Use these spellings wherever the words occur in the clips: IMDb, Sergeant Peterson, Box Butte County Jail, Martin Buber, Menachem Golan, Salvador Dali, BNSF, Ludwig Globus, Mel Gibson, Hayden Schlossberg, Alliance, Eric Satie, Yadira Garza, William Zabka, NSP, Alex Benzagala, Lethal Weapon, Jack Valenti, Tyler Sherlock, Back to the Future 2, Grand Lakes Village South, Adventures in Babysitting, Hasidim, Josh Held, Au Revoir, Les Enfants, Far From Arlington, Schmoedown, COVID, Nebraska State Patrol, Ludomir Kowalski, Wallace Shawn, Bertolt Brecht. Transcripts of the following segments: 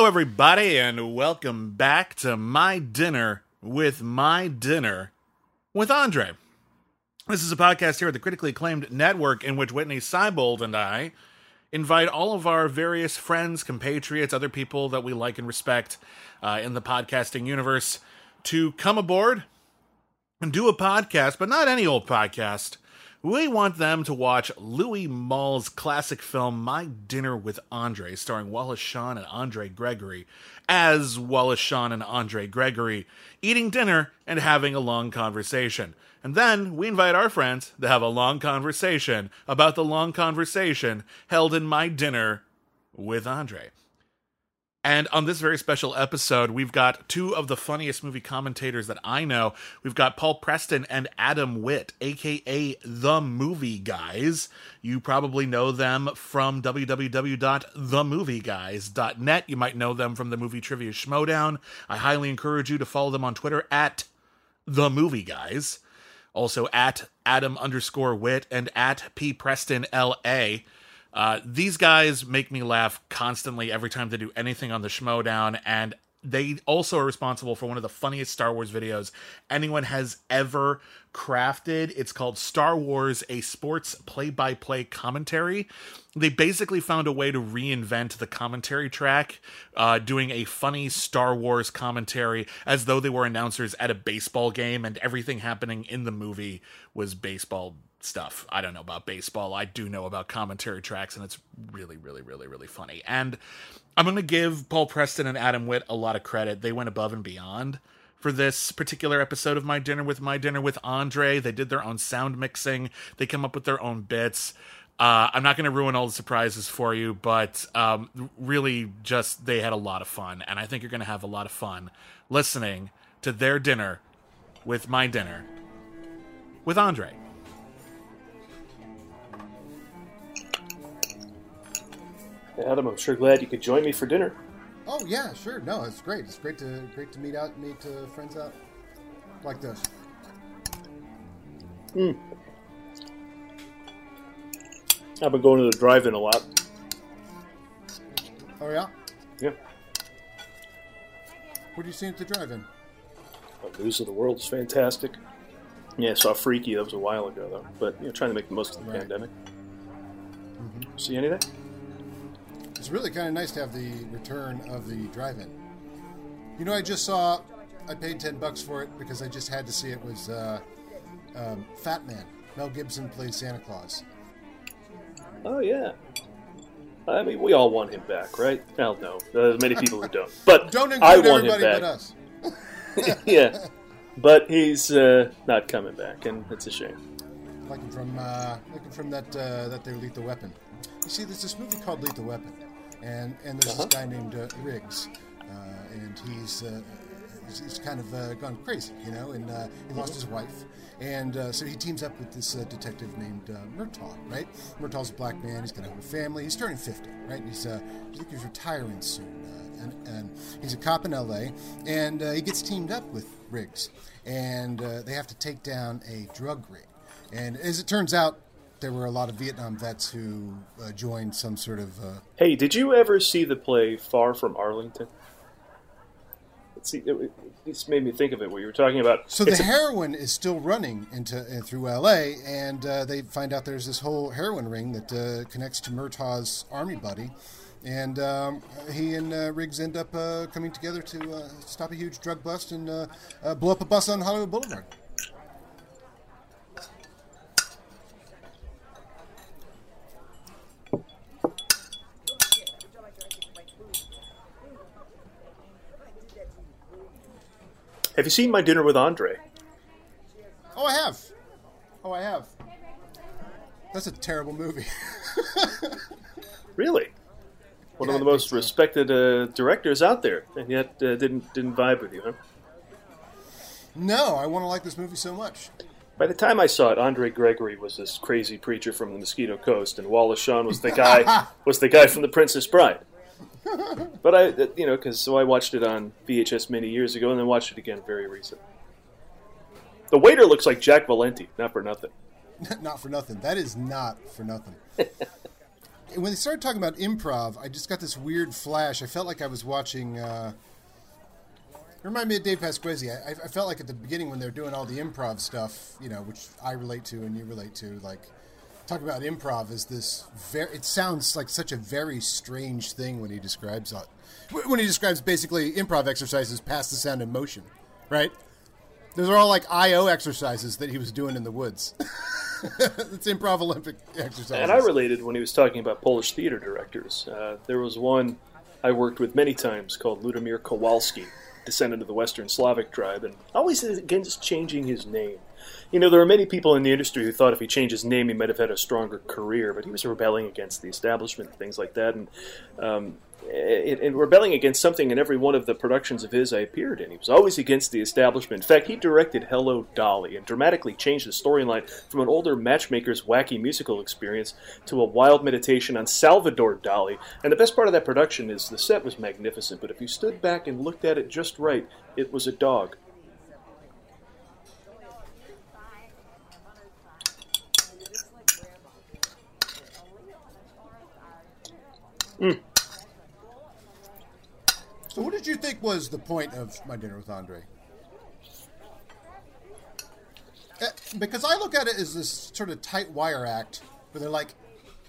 Hello, everybody, and welcome back to My Dinner with Andre. This is a podcast here at the critically acclaimed network in which Whitney Seibold and I invite all of our various friends, compatriots, other people that we like and respect in the podcasting universe to come aboard and do a podcast, but not any old podcast. We want them to watch Louis Malle's classic film, My Dinner with Andre, starring Wallace Shawn and Andre Gregory, as Wallace Shawn and Andre Gregory, eating dinner and having a long conversation. And then we invite our friends to have a long conversation about the long conversation held in My Dinner with Andre. And on this very special episode, we've got two of the funniest movie commentators that I know. We've got Paul Preston and Adam Witt, a.k.a. The Movie Guys. You probably know them from www.themovieguys.net. You might know them from the movie trivia Schmoedown. I highly encourage you to follow them on Twitter at The Movie Guys. Also at Adam_Witt and at PPrestonLA. These guys make me laugh constantly every time they do anything on the Schmoedown, and they also are responsible for one of the funniest Star Wars videos anyone has ever crafted. It's called Star Wars, a Sports Play-by-Play Commentary. They basically found a way to reinvent the commentary track, doing a funny Star Wars commentary as though they were announcers at a baseball game, and everything happening in the movie was baseball stuff. I don't know about baseball. I do know about commentary tracks, and it's really, really, really, really funny. And I'm going to give Paul Preston and Adam Witt a lot of credit. They went above and beyond for this particular episode of My Dinner with Andre. They did their own sound mixing. They came up with their own bits. I'm not going to ruin all the surprises for you, but really just they had a lot of fun, and I think you're going to have a lot of fun listening to their dinner with My Dinner with Andre. Adam, I'm sure glad you could join me for dinner. Oh yeah, sure. No, it's great. It's great to meet friends out like this. I've been going to the drive-in a lot. Oh yeah? Yeah. What do you see at the drive-in? The News of the World is fantastic. Yeah, I saw Freaky. That was a while ago though. But trying to make the most of the pandemic. Mm-hmm. See any of that? It's really kind of nice to have the return of the drive-in. I just saw, I paid $10 for it because I just had to see it, was Fat Man. Mel Gibson plays Santa Claus. Oh, yeah. I mean, we all want him back, right? Hell no. There's many people who don't. But don't include I want everybody him back. But us. Yeah. But he's not coming back, and it's a shame. Like him from, that their Lethal Weapon. You see, there's this movie called Lethal Weapon. And there's this guy named Riggs, and he's kind of gone crazy, and he lost his wife, and so he teams up with this detective named Murtaugh, right? Murtaugh's a black man. He's got a whole family. He's turning 50, right? And he's retiring soon, and he's a cop in L.A., and he gets teamed up with Riggs, and they have to take down a drug ring, and as it turns out, there were a lot of Vietnam vets who joined some sort of... Hey, did you ever see the play Far From Arlington? It's made me think of it, what you were talking about. So the heroin is still running through L.A., and they find out there's this whole heroin ring that connects to Murtaugh's army buddy, and he and Riggs end up coming together to stop a huge drug bust and blow up a bus on Hollywood Boulevard. Have you seen My Dinner with Andre? Oh, I have. That's a terrible movie. Really? One of the most respected directors out there, and yet didn't vibe with you, huh? No, I want to like this movie so much. By the time I saw it, Andre Gregory was this crazy preacher from the Mosquito Coast, and Wallace Shawn was the guy from the Princess Bride. But I, so I watched it on VHS many years ago, and then watched it again very recently. The waiter looks like Jack Valenti, not for nothing. That is not for nothing. when they started talking about improv, I just got this weird flash. I felt like I was watching... it reminded me of Dave Pasquese. I felt like at the beginning when they were doing all the improv stuff, you know, which I relate to and you relate to, like, talking about improv is this... it sounds like such a very strange thing when he describes it. When he describes basically improv exercises past the sound of motion, right? Those are all like I.O. exercises that he was doing in the woods. It's improv Olympic exercises. And I related when he was talking about Polish theater directors. There was one I worked with many times called Ludomir Kowalski, descendant of the Western Slavic tribe, and always against changing his name. You know, there are many people in the industry who thought if he changed his name he might have had a stronger career, but he was rebelling against the establishment and things like that, and rebelling against something in every one of the productions of his I appeared in. He was always against the establishment. In fact, he directed Hello, Dolly and dramatically changed the storyline from an older matchmaker's wacky musical experience to a wild meditation on Salvador Dali. And the best part of that production is the set was magnificent, but if you stood back and looked at it just right, it was a dog. Mm. So what did you think was the point of My Dinner with Andre? Because I look at it as this sort of tight wire act where they're like,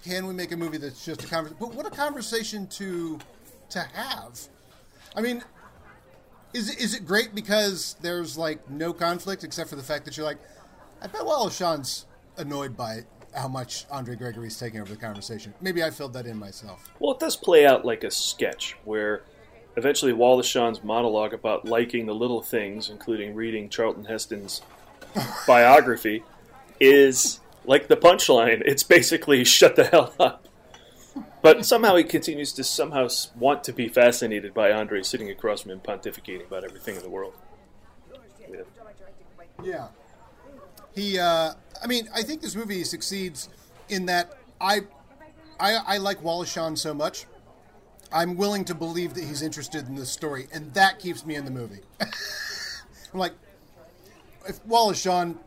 can we make a movie that's just a conversation? But what a conversation to have. I mean, is it great because there's like no conflict except for the fact that you're like, I bet Wallace Shawn's annoyed by it. How much Andre Gregory's taking over the conversation. Maybe I filled that in myself. Well, it does play out like a sketch where eventually Wallace Shawn's monologue about liking the little things, including reading Charlton Heston's biography, is like the punchline. It's basically shut the hell up. But somehow he continues to somehow want to be fascinated by Andre sitting across from him pontificating about everything in the world. Yeah. He, I mean, I think this movie succeeds in that I like Wallace Shawn so much, I'm willing to believe that he's interested in this story, and that keeps me in the movie. I'm like, if Wallace Shawn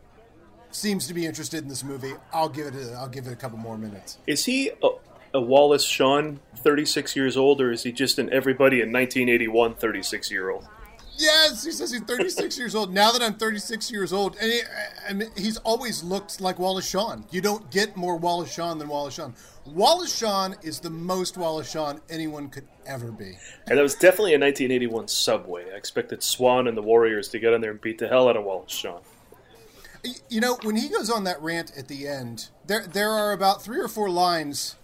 seems to be interested in this movie, I'll give it a couple more minutes. Is he a Wallace Shawn 36 years old, or is he just an everybody in 1981 36-year-old? Yes, he says he's 36 years old. Now that I'm 36 years old, and he's always looked like Wallace Shawn. You don't get more Wallace Shawn than Wallace Shawn. Wallace Shawn is the most Wallace Shawn anyone could ever be. And that was definitely a 1981 Subway. I expected Swan and the Warriors to get in there and beat the hell out of Wallace Shawn. You know, when he goes on that rant at the end, there are about 3 or 4 lines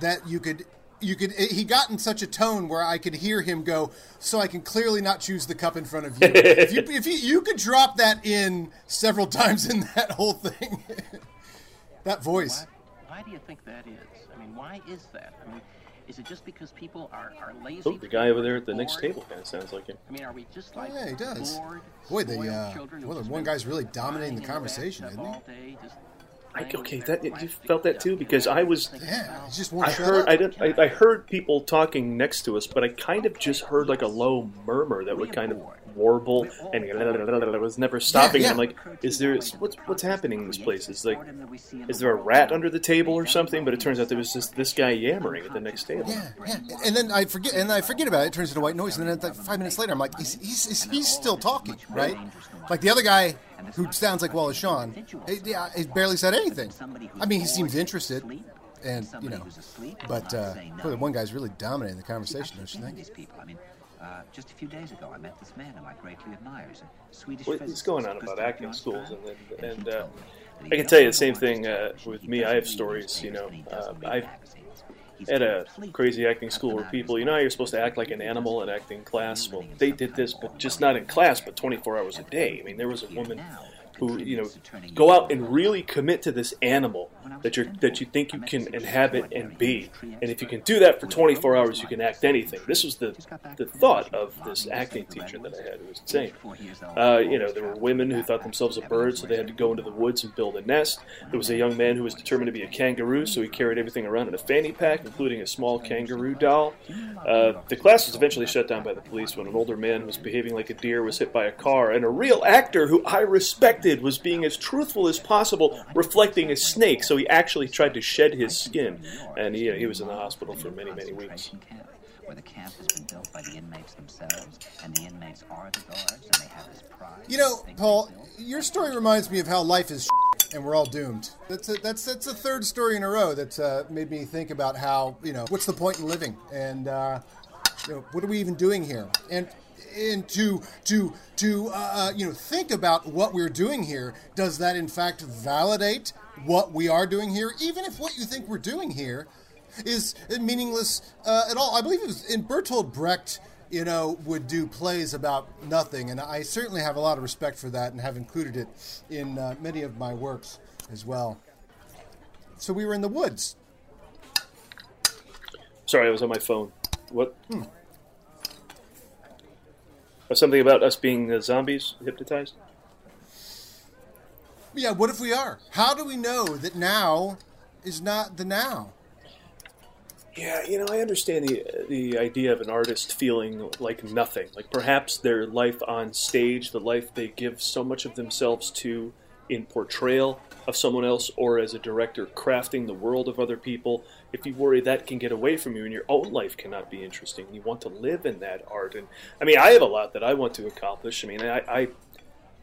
that you could. He got in such a tone where I could hear him go, so I can clearly not choose the cup in front of you. if you could drop that in several times in that whole thing. That voice. Why do you think that is? I mean, why is that? I mean, is it just because people are lazy? Oh, the guy over there at the next table kind of sounds like him. I mean, are we just like yeah, he does. Bored, boy, the one guy's really dominating the conversation, isn't he? Okay, that you felt that too because I was. Yeah, just one shot. I heard people talking next to us, but I kind of just heard like a low murmur that would kind of warble and it was never stopping. Yeah, yeah. I'm like, is there what's happening in this place? It's like, is there a rat under the table or something? But it turns out there was just this guy yammering at the next table. Yeah, yeah. And then I forget about it. It turns into white noise, and then like 5 minutes later, I'm like, he's still talking, right? Like the other guy. Who sounds like Wallace Shawn? Yeah, he barely said anything. I mean, he seems interested, and you know, but the one guy's really dominating the conversation, don't you think? Just a few days ago, I met this man who I greatly admire. What's going on about acting schools? And I can tell you the same thing with me. I have stories, you know. I've at a crazy acting school where people, you know how you're supposed to act like an animal in acting class? Well, they did this, but just not in class, but 24 hours a day. I mean, there was a woman who, you know, go out and really commit to this animal that you think you can inhabit and be. And if you can do that for 24 hours, you can act anything. This was the thought of this acting teacher that I had. It was insane. You know, there were women who thought themselves a bird, so they had to go into the woods and build a nest. There was a young man who was determined to be a kangaroo, so he carried everything around in a fanny pack, including a small kangaroo doll. The class was eventually shut down by the police when an older man who was behaving like a deer was hit by a car, and a real actor who I respected did was being as truthful as possible, reflecting a snake, so he actually tried to shed his skin, and he was in the hospital for many, many weeks. Where the camp has been built by the inmates themselves, and the inmates are the guards, and they have this pride. You know, Paul, your story reminds me of how life is shit and we're all doomed. That's the third story in a row that's made me think about how, you know, what's the point in living, and you know, what are we even doing here? And to you know, think about what we're doing here. Does that in fact validate what we are doing here, even if what you think we're doing here is meaningless at all? I believe it was in Bertolt Brecht, you know, would do plays about nothing, and I certainly have a lot of respect for that and have included it in many of my works as well. So we were in the woods. Sorry, I was on my phone. What? Something about us being zombies, hypnotized? Yeah, what if we are? How do we know that now is not the now? Yeah, you know, I understand the idea of an artist feeling like nothing. Like perhaps their life on stage, the life they give so much of themselves to in portrayal of someone else or as a director crafting the world of other people, if you worry that can get away from you and your own life cannot be interesting, you want to live in that art. And I mean, I have a lot that I want to accomplish. I mean,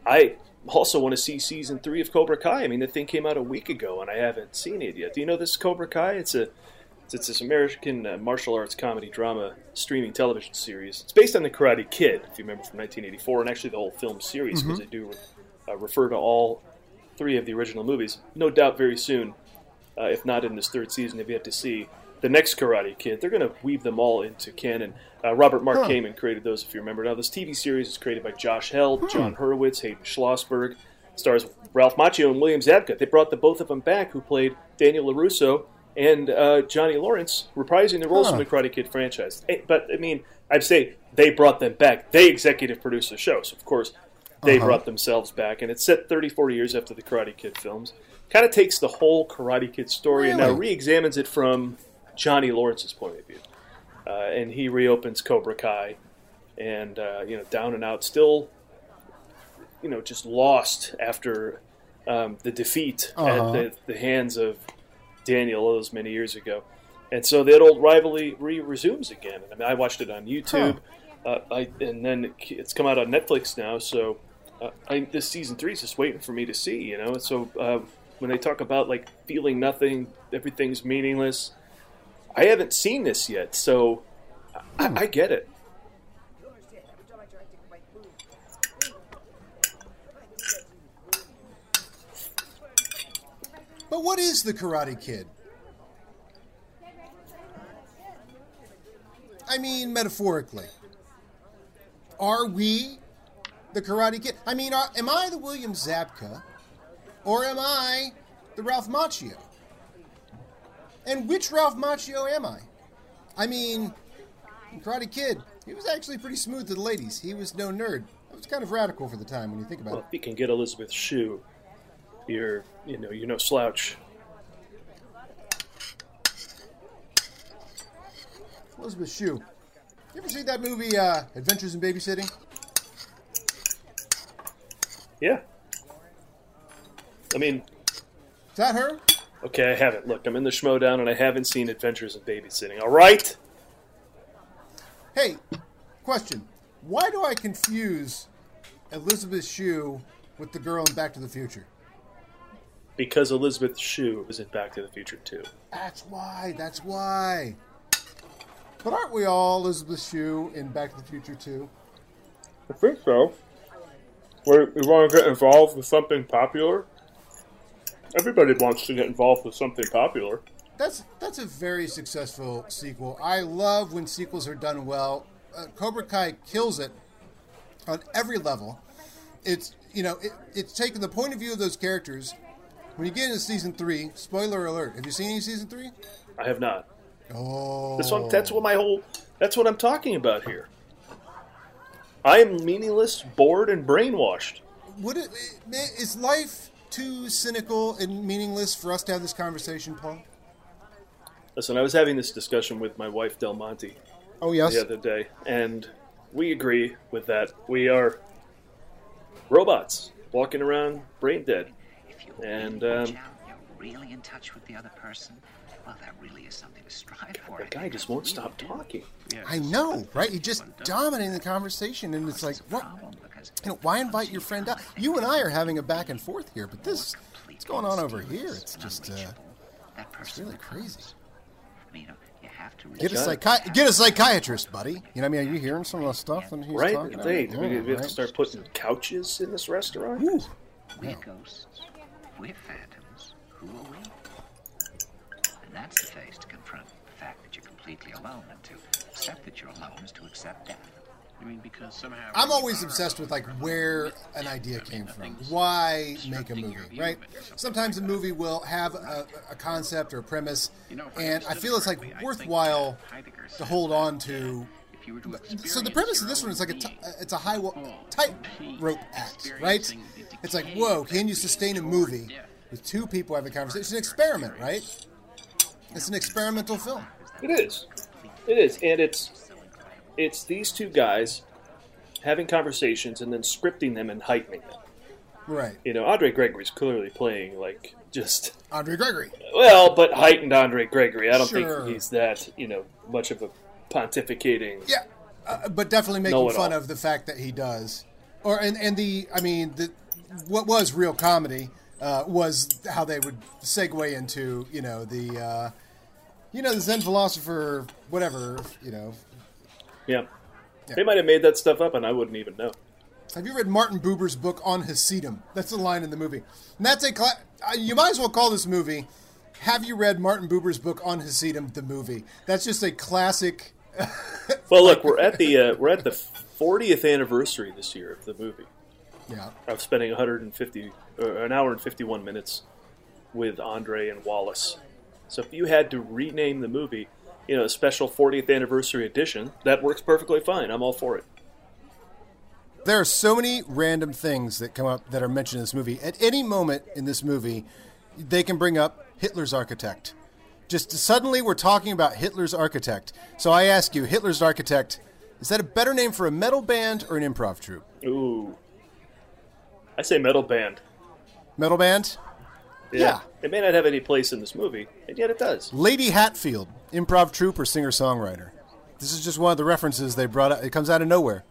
I also want to see season 3 of Cobra Kai. I mean, the thing came out a week ago and I haven't seen it yet. Do you know this Cobra Kai? It's this American martial arts comedy drama streaming television series. It's based on the Karate Kid, if you remember, from 1984, and actually the whole film series, because they do refer to all 3 of the original movies. No doubt very soon, if not in this 3rd season, if you have to see the next Karate Kid, they're going to weave them all into canon. Robert Mark Kamen created those, if you remember. Now, this TV series is created by Josh Held, John Hurwitz, Hayden Schlossberg. Stars Ralph Macchio and William Zabka. They brought the both of them back, who played Daniel LaRusso and Johnny Lawrence, reprising the roles from the Karate Kid franchise. But, I mean, I'd say they brought them back. They executive produced the show, so of course they brought themselves back. And it's set 34 years after the Karate Kid films. Kind of takes the whole Karate Kid story and now re-examines it from Johnny Lawrence's point of view. And he reopens Cobra Kai and, you know, down and out, still, you know, just lost after the defeat at the hands of Daniel those many years ago. And so that old rivalry resumes again. I mean, I watched it on YouTube, and then it's come out on Netflix now, so this season 3 is just waiting for me to see, you know? And so when they talk about, like, feeling nothing, everything's meaningless, I haven't seen this yet, so I get it. But what is the Karate Kid? I mean, metaphorically. Are we the Karate Kid? I mean, am I the William Zabka? Or am I the Ralph Macchio? And which Ralph Macchio am I? I mean, Karate Kid, he was actually pretty smooth to the ladies. He was no nerd. That was kind of radical for the time when you think about it. Well, if you can get Elizabeth Shue, you're no slouch. Elizabeth Shue. You ever see that movie, Adventures in Babysitting? Yeah. I mean... Is that her? Okay, I haven't. Look, I'm in the Schmoedown and I haven't seen Adventures in Babysitting. All right? Hey, question. Why do I confuse Elizabeth Shue with the girl in Back to the Future? Because Elizabeth Shue was in Back to the Future 2. That's why. But aren't we all Elizabeth Shue in Back to the Future 2? I think so. We want to get involved with something popular? Everybody wants to get involved with something popular. That's a very successful sequel. I love when sequels are done well. Cobra Kai kills it on every level. It's taken the point of view of those characters. When you get into season 3, spoiler alert, have you seen any season 3? I have not. Oh. That's what I'm talking about here. I am meaningless, bored, and brainwashed. Is life too cynical and meaningless for us to have this conversation, Paul? Listen, I was having this discussion with my wife, Del Monte. Oh, yes? The other day, and we agree with that. We are robots. walking around brain dead. If you really watch out, you're really in touch with the other person. Well, that really is something to strive for. The guy just won't stop talking. Yes. I know, right? You're just dominating the conversation, and it's like, what? You know, why invite your friend out? You and I are having a back and forth here, but this, what's going on over here? It's just, it's really crazy. Get a psychiatrist, buddy. You know what I mean? Are you hearing some of the stuff that he's talking about? Right? We have to start putting couches in this restaurant? Ooh. We're ghosts. We're phantoms. Who are we? That's the face to confront the fact that you're completely alone, and to accept that you're alone is to accept death. I mean, because somehow I'm always obsessed with like where an idea came from. Why make a movie, right? Sometimes a movie will have a concept or a premise, and I feel it's like worthwhile to hold on to. So the premise of this one is like it's a tightrope act, right? It's like, whoa, can you sustain a movie with two people having a conversation? It's an experiment, right? It's an experimental film. It is. It is. And it's these two guys having conversations and then scripting them and heightening them. Right. You know, Andre Gregory's clearly playing, like, just... Andre Gregory. Well, but heightened Andre Gregory. I don't think he's that, you know, much of a pontificating... Yeah, but definitely making fun of the fact that he does. Or, what was real comedy was how they would segue into, you know, the... You know, the Zen philosopher, whatever, you know. Yeah. They might have made that stuff up, and I wouldn't even know. Have you read Martin Buber's book on Hasidim? That's a line in the movie. And that's you might as well call this movie, Have You Read Martin Buber's Book on Hasidim, the movie? That's just a classic. Well, look, we're at the 40th anniversary this year of the movie. Yeah. Of spending an hour and 51 minutes with Andre and Wallace. So if you had to rename the movie, you know, a special 40th anniversary edition, that works perfectly fine. I'm all for it. There are so many random things that come up that are mentioned in this movie. At any moment in this movie, they can bring up Hitler's Architect. Just suddenly we're talking about Hitler's Architect. So I ask you, Hitler's Architect, is that a better name for a metal band or an improv troupe? Ooh. I say metal band. Metal band? Yeah. It may not have any place in this movie, and yet it does. Lady Hatfield, improv troupe or singer-songwriter? This is just one of the references they brought up. It comes out of nowhere.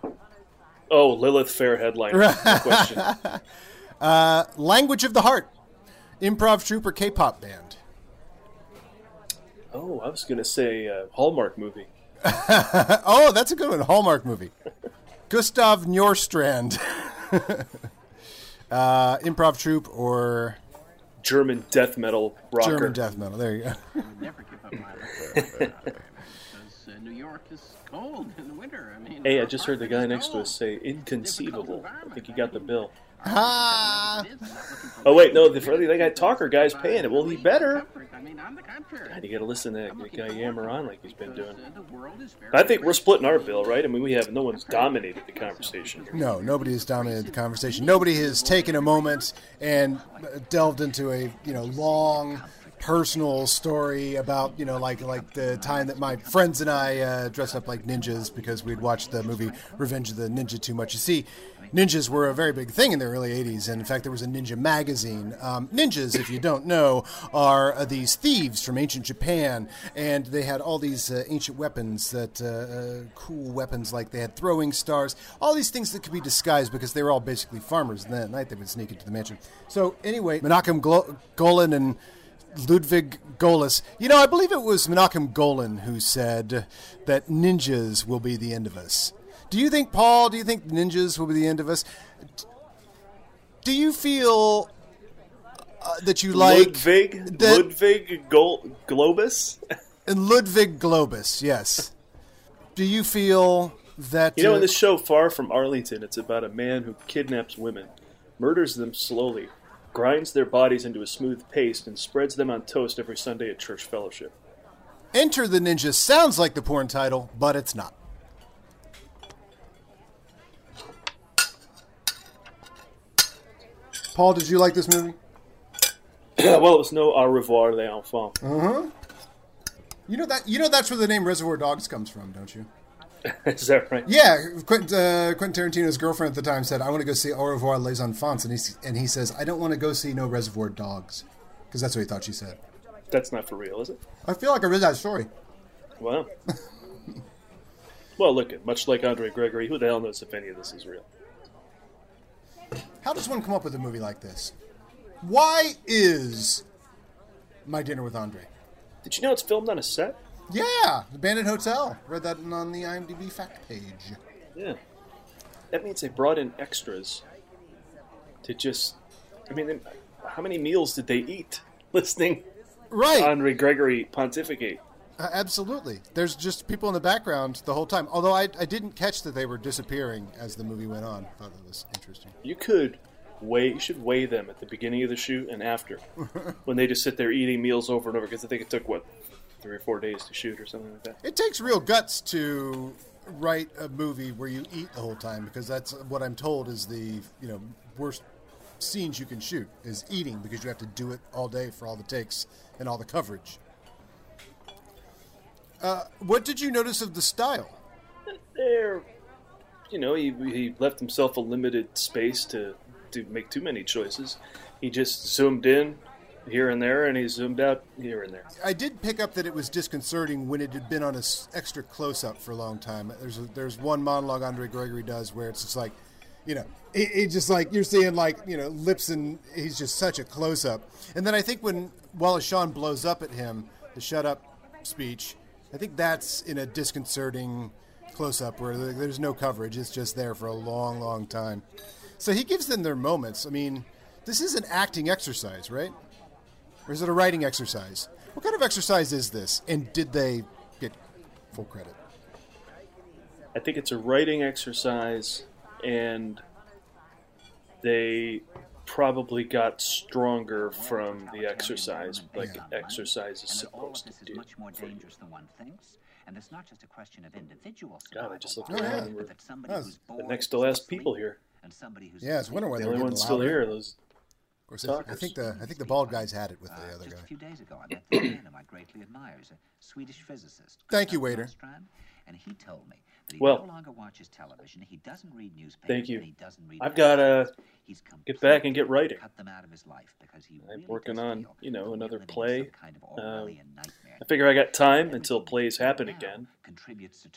Oh, Lilith Fair headliner. No question. Language of the Heart, improv troupe or K-pop band? Oh, I was going to say Hallmark movie. Oh, that's a good one. Hallmark movie. Gustav Nordstrand. Improv troupe or... German death metal rocker. German death metal. There you go. Never give up my life. Because New York is cold in the winter. I mean, hey, I just heard the guy next to us say inconceivable. I think he got the bill. Ah! Oh wait, no. The guy talker guy's paying it. Well, he better. God, you got to listen to that guy yammer on like he's been doing. I think we're splitting our bill, right? I mean, no one's dominated the conversation here. No, nobody has dominated the conversation. Nobody has taken a moment and delved into a long personal story about like the time that my friends and I dressed up like ninjas because we'd watched the movie Revenge of the Ninja too much. You see. Ninjas were a very big thing in the early 80s, and in fact, there was a ninja magazine. Ninjas, if you don't know, are these thieves from ancient Japan, and they had all these ancient weapons, cool weapons, like they had throwing stars, all these things that could be disguised because they were all basically farmers, and then at night they would sneak into the mansion. So anyway, Menachem Golan and Ludwig Globus. I believe it was Menachem Golan who said that ninjas will be the end of us. Do you think, Paul, ninjas will be the end of us? Do you feel that you like... Ludwig Globus? And Ludwig Globus, yes. Do you feel that... in this show, Far From Arlington, it's about a man who kidnaps women, murders them slowly, grinds their bodies into a smooth paste, and spreads them on toast every Sunday at church fellowship. Enter the Ninja sounds like the porn title, but it's not. Paul, did you like this movie? Well, it was no Au Revoir, Les Enfants. Uh-huh. You know that's where the name Reservoir Dogs comes from, don't you? Is that right? Yeah. Quentin Tarantino's girlfriend at the time said, I want to go see Au Revoir, Les Enfants. And he says, I don't want to go see no Reservoir Dogs. Because that's what he thought she said. That's not for real, is it? I feel like I read that story. Wow. Well, look, much like Andre Gregory, who the hell knows if any of this is real? How does one come up with a movie like this? Why is My Dinner with Andre? Did you know it's filmed on a set? Yeah, abandoned hotel. Read that on the IMDb fact page. Yeah. That means they brought in extras to just... I mean, how many meals did they eat listening to Andre Gregory pontificate? Absolutely. There's just people in the background the whole time. Although I didn't catch that they were disappearing as the movie went on. I thought that was interesting. You should weigh them at the beginning of the shoot and after, when they just sit there eating meals over and over, because I think it took, 3 or 4 days to shoot or something like that. It takes real guts to write a movie where you eat the whole time, because that's what I'm told is the worst scenes you can shoot is eating, because you have to do it all day for all the takes and all the coverage. What did you notice of the style? He left himself a limited space to make too many choices. He just zoomed in here and there, and he zoomed out here and there. I did pick up that it was disconcerting when it had been on an extra close-up for a long time. There's one monologue Andre Gregory does where it's just like, it just like, you're seeing lips, and he's just such a close-up. And then I think when Wallace Shawn blows up at him, the shut-up speech, I think that's in a disconcerting close-up where there's no coverage. It's just there for a long, long time. So he gives them their moments. I mean, this is an acting exercise, right? Or is it a writing exercise? What kind of exercise is this? And did they get full credit? I think it's a writing exercise, and they probably got stronger from the exercise, exercise is supposed to do. Much more dangerous than one thinks. And it's not just a question of individual survival. God, I just looked around. The next to last people here. And somebody who's it's wonder why the only ones still here. Those, of course, I think the bald guys had it with the other guy. Just a few days ago, I met this man whom I greatly admire, a Swedish physicist. Thank you, waiter. And he told me that he no longer watches television. He doesn't read newspapers. Thank you. And he doesn't read I've got to get back and get writing. Cut them out of his life because he I'm really working on, another play. Kind of I figure I got time until plays happen again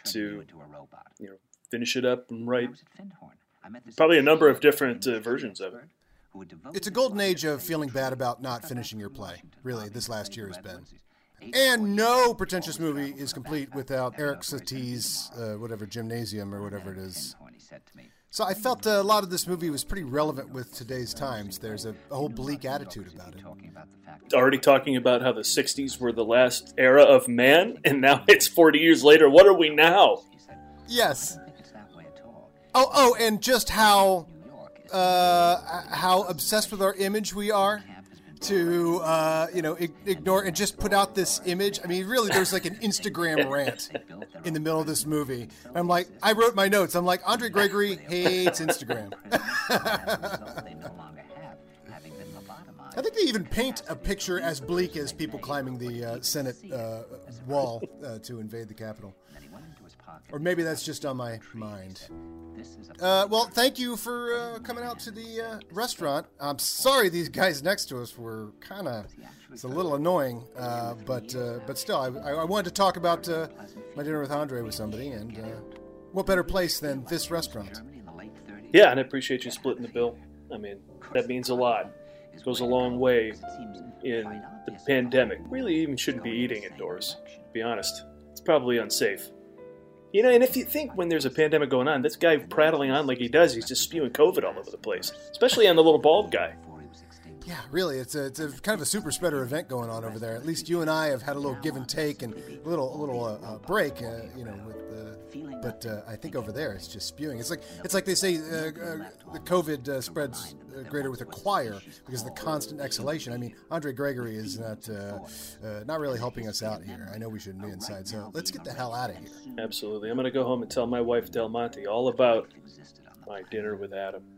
to a robot. Finish it up and write. Probably a number of different versions of it. It's a golden age of feeling bad about not finishing your play, really, this last year has been. And no pretentious movie is complete without Eric Satie's, gymnasium or whatever it is. So I felt a lot of this movie was pretty relevant with today's times. There's a whole bleak attitude about it. Already talking about how the 60s were the last era of man, and now it's 40 years later. What are we now? Yes. Oh, and just how obsessed with our image we are to, ignore and just put out this image. I mean, really, there's like an Instagram rant in the middle of this movie. I'm like, I wrote my notes. I'm like, Andre Gregory hates Instagram. I think they even paint a picture as bleak as people climbing the Senate wall to invade the Capitol. Or maybe that's just on my mind. Thank you for coming out to the restaurant. I'm sorry these guys next to us were kind of... It's a little annoying, but still, I wanted to talk about My Dinner with Andre with somebody, and what better place than this restaurant? Yeah, and I appreciate you splitting the bill. I mean, that means a lot. It goes a long way in the pandemic. Really even shouldn't be eating indoors, to be honest. It's probably unsafe. And if you think when there's a pandemic going on, this guy prattling on like he does, he's just spewing COVID all over the place, especially on the little bald guy. Yeah, really, it's a kind of a super spreader event going on over there. At least you and I have had a little give and take and a little break, but I think over there it's just spewing. It's like they say the COVID spreads greater with a choir because of the constant exhalation. I mean, Andre Gregory is not really helping us out here. I know we shouldn't be inside, so let's get the hell out of here. Absolutely. I'm going to go home and tell my wife Del Monte all about My Dinner with Adam.